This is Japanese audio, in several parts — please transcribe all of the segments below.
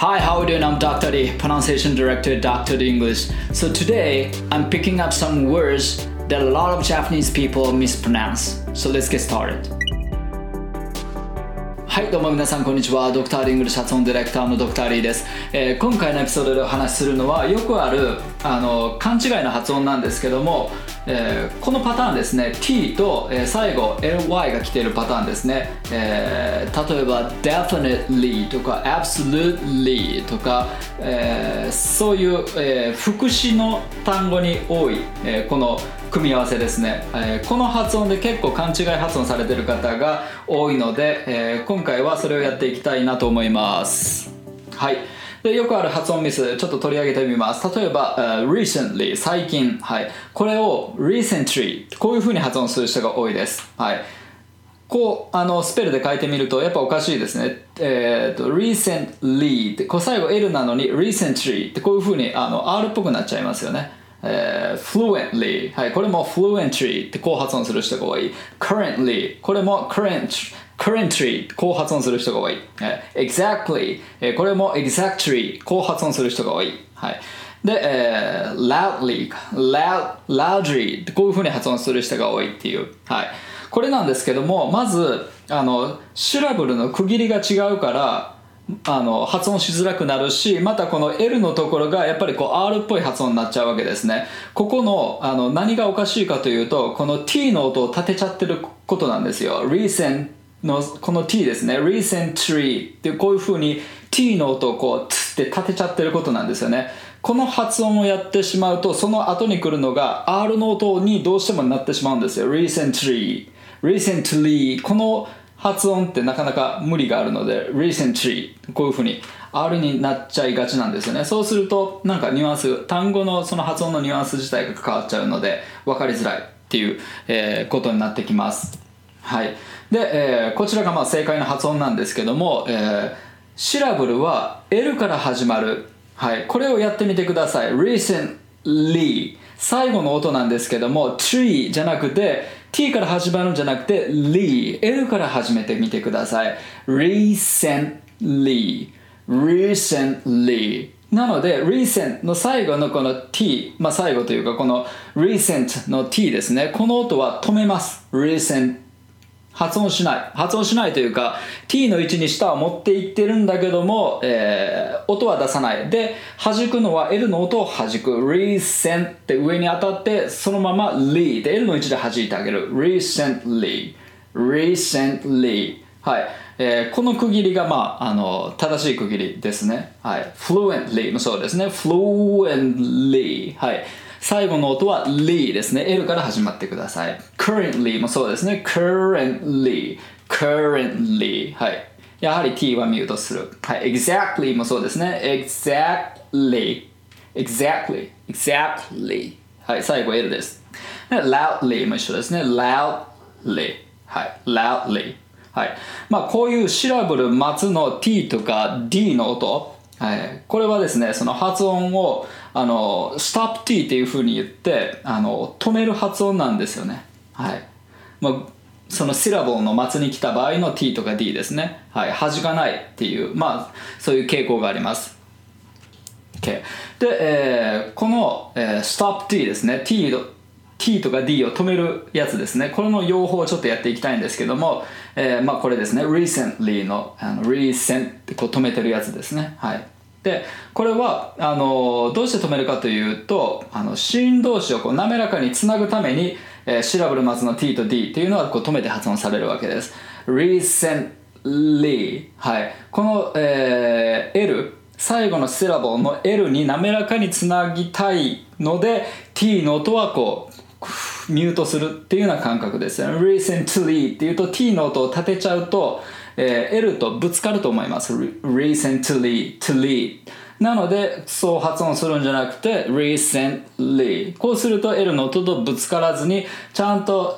Hi, how are you doing? I'm Dr. D, Pronunciation Director at Dr. D English. So today, I'm picking up some words that a lot of Japanese people mispronounce. So let's get started. はい、どうも皆さんこんにちは。Dr. D English 発音ディレクターの Dr. D です。今回のエピソードでお話しするのはよくある勘違いの発音なんですけども、このパターンですね。t と、最後 ly が来ているパターンですね。例えば definitely とか absolutely とか、そういう、副詞の単語に多い、この組み合わせですね、この発音で結構勘違い発音されている方が多いので、今回はそれをやっていきたいなと思います。はい。でよくある発音ミスちょっと取り上げてみます。例えば、recently 最近、はい、これを recently こういう風に発音する人が多いです、はい、こうスペルで書いてみるとやっぱおかしいですね、recently ってこう最後 L なのに recently ってこういう風にR っぽくなっちゃいますよね。fluently、はい、これも fluently ってこう発音する人が多い。 currently これも currently こう発音する人が多い。 exactly これも exactly こう発音する人が多い、はい、で、loudly loudly ってこういう風に発音する人が多いっていう、はい、これなんですけども、まずシュラブルの区切りが違うから発音しづらくなるし、またこの L のところがやっぱりこう R っぽい発音になっちゃうわけですね。ここの、何がおかしいかというと、この T の音を立てちゃってることなんですよ。recent のこの T ですね。recently ってこういう風に T の音をこうつって立てちゃってることなんですよね。この発音をやってしまうと、その後に来るのが R の音にどうしてもなってしまうんですよ。recently この発音ってなかなか無理があるので recently こういう風に R になっちゃいがちなんですよね。そうするとなんかニュアンス、単語のその発音のニュアンス自体が変わっちゃうので分かりづらいっていう、ことになってきます。はい。で、こちらがまあ正解の発音なんですけども、シラブルは L から始まる、はい、これをやってみてください。 recently 最後の音なんですけども tree じゃなくてT から始まるんじゃなくて Lee、L から始めてみてください。recently なので recent の最後のこの T、まあ最後というかこの recent の T ですね、この音は止めます。 recent 発音しないというか T の位置に下を持っていってるんだけども、音は出さないで弾くのは L の音を弾く。 recent って上に当たってそのまま Lee で L の位置で弾いてあげる。 recently、はい、この区切りが、まあ、正しい区切りですね、はい、fluently もそうですね。 fluently、はい、最後の音は Lee ですね。 L から始まってください。 currently もそうですね。 currently、はい、やはり T はミュートする、はい、exactly もそうですね。 exactly、はい、最後 L です。で loudly も一緒ですね。 loudly、はい、はい、まあ、こういうシラブル末の T とか D の音、はい、これはですね、その発音をstop T っていう風に言って止める発音なんですよね、はい、まあ、そのシラボの末に来た場合の T とか D ですね、はい、弾かないっていう、まあ、そういう傾向があります。 OK で、この、stop T ですね、 T とか D を止めるやつですね、これの用法をちょっとやっていきたいんですけども、まあ、これですね。 recently のrecent ってこう止めてるやつですね、はい、でこれはどうして止めるかというと、子音同士をこう滑らかにつなぐために、シラブル末の T と D っていうのはこう止めて発音されるわけです。 recently、はい、この、L 最後のシラブルの L に滑らかにつなぎたいので T の音はこうミュートするっていうような感覚ですね。 recently っていうと T の音を立てちゃうとL とぶつかると思います。 recently to lead なのでそう発音するんじゃなくて recently、 こうすると L の音とぶつからずにちゃんと、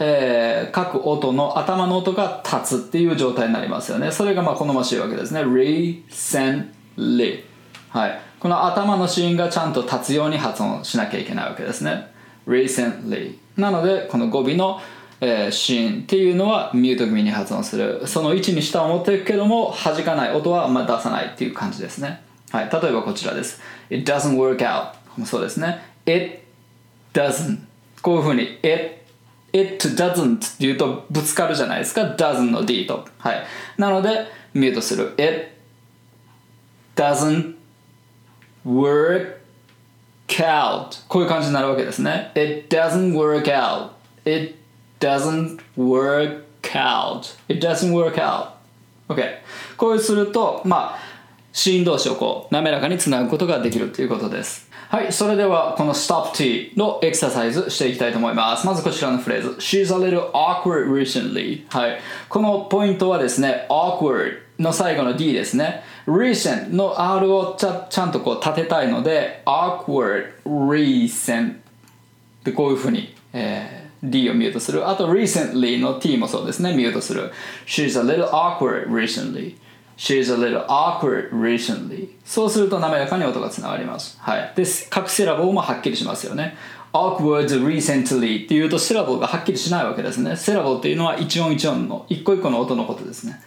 各音の頭の音が立つっていう状態になりますよね。それがまあ好ましいわけですね。 recently、はい、この頭の子音がちゃんと立つように発音しなきゃいけないわけですね。 recently なのでこの語尾の子音っていうのはミュート気味に発音する。その位置に下を持っていくけども弾かない、音はあんま出さないっていう感じですね。はい、例えばこちらです。It doesn't work out。そうですね。It doesn't。こういうふうに It doesn't って言うとぶつかるじゃないですか。doesn't の D と。はい。なのでミュートする。It doesn't work out。こういう感じになるわけですね。It doesn't work out。It doesn't work out。It doesn't work out。OK。こうすると、まあ、子音同士をこう滑らかにつなぐことができるということです。はい、それではこの Stop T のエクササイズしていきたいと思います。まずこちらのフレーズ She's a little awkward recently、はい、このポイントはですね awkward の最後の D ですね。 recent の R をちゃんとこう立てたいので awkward recent でこういうふうに、D をミュートする。あと recently の T もそうですね、ミュートする。 She's a little awkward recently。She's a little awkward recently。 そうすると滑らかに音がつながります、はい、で各セラボもはっきりしますよね。 awkward recently っていうとセラボがはっきりしないわけですね。セラボっていうのは一音一音の一個一個の音のことですね、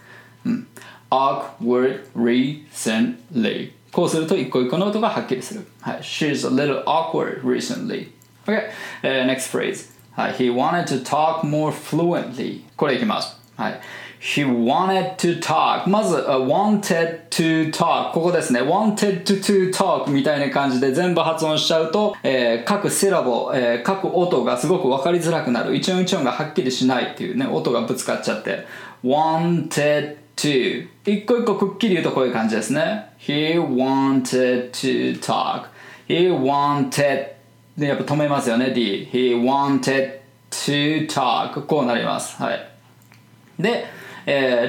うん、awkward recently こうすると一個一個の音がはっきりする、はい、She's a little awkward recently。 OK、next phrase、はい、He wanted to talk more fluently。 これいきます、はい、He wanted to talk。 まず、wanted to talk。 ここですね。wanted to talk みたいな感じで全部発音しちゃうと、各セラボ、各音がすごく分かりづらくなる。一音一音がはっきりしないっていうね、音がぶつかっちゃって。wanted to。一個一個くっきり言うとこういう感じですね。He wanted to talk。 He wanted でやっぱ止めますよね、D。He wanted to talk。 こうなります。はい。で、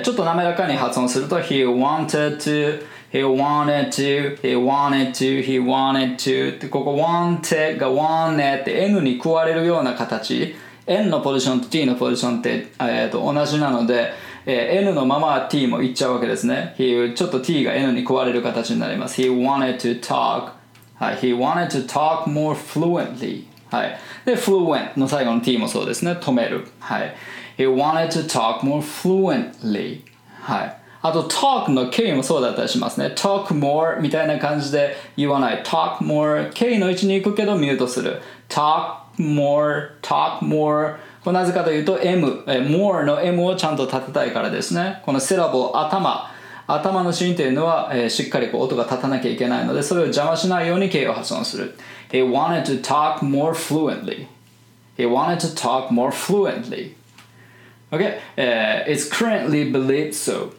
ちょっと滑らかに発音すると He wanted to He wanted to He wanted to He wanted to ってここ wanted が wanted って N に食われるような形。 N のポジションと T のポジションって、同じなので、N のまま T もいっちゃうわけですね。 He ちょっと T が N に食われる形になります。 He wanted to talk、はい、He wanted to talk more fluently、はい、で fluent の最後の T もそうですね、止める、はい、He wanted to talk more fluently、はい、あと talk の K もそうだったりしますね。 talk more みたいな感じで言わない。 talk more K の位置に行くけどミュートする。 talk more これなぜかというと M、more の M をちゃんと立てたいからですね。このセラボ、頭のシーンというのは、しっかりこう音が立たなきゃいけないので、それを邪魔しないように K を発音する。 He wanted to talk more fluently。 He wanted to talk more fluently。Okay. It's currently believed so。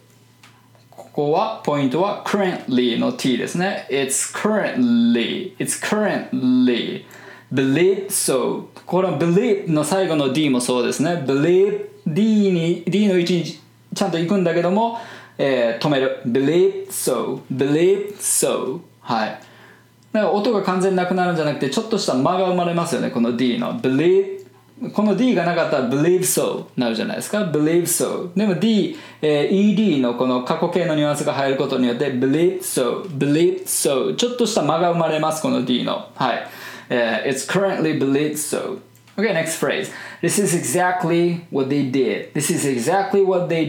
ここはポイントは currently の T ですね。 It's currently believed so。 この believe の最後の D もそうですね。 believe D に D の位置にちゃんと行くんだけども、止める。 believed so、はい、だから音が完全なくなるんじゃなくてちょっとした間が生まれますよね、この D の believe。この D がなかったら believe so なるじゃないですか。 believe so でも D、ED のこの過去形のニュアンスが入ることによって believe so ちょっとした間が生まれます、この D の、はい、It's currently believed so。 OK、next phrase This is exactly what they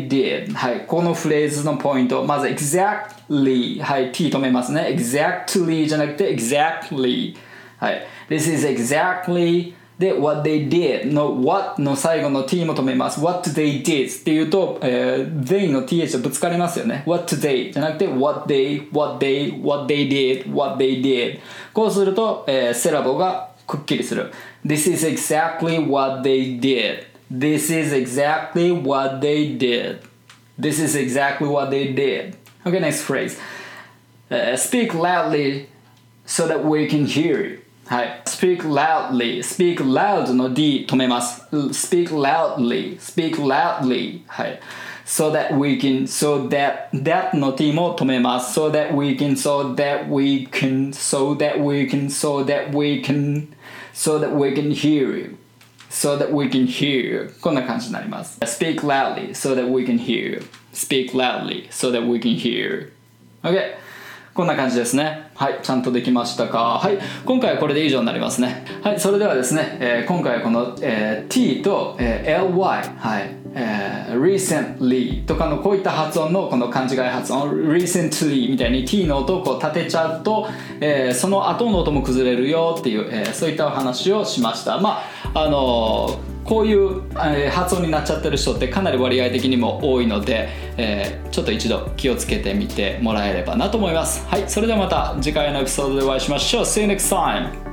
did、はい、このフレーズのポイント、まず exactly、はい、T 止めますね。 exactly じゃなくて exactly、はい、This is exactlyで、what they did の what の最後の t も止めます。what they did っていうと、they の th とぶつかりますよね。what they じゃなくて what they did。こうすると、セラボがくっきりする。This is exactly what they did。This is exactly what they did。Okay, next phrase、Speak loudly so that we can hear it。はい、speak loud の D 止めます。speak loudly、はい、so that の T も止めます。so that we can hear you こんな感じになります。 speak loudly so that we can hear you。 OK、こんな感じですね。はい、ちゃんとできましたか。はい、今回はこれで以上になりますね。はい、それではですね、今回はこの、T と、LY、はい、recently とかのこういった発音のこの勘違い発音 recently みたいに t の音をこう立てちゃうと、その後の音も崩れるよっていう、そういったお話をしました。まあこういう発音になっちゃってる人ってかなり割合的にも多いので、ちょっと一度気をつけてみてもらえればなと思います。はい、それではまた次回のエピソードでお会いしましょう。 See you next time.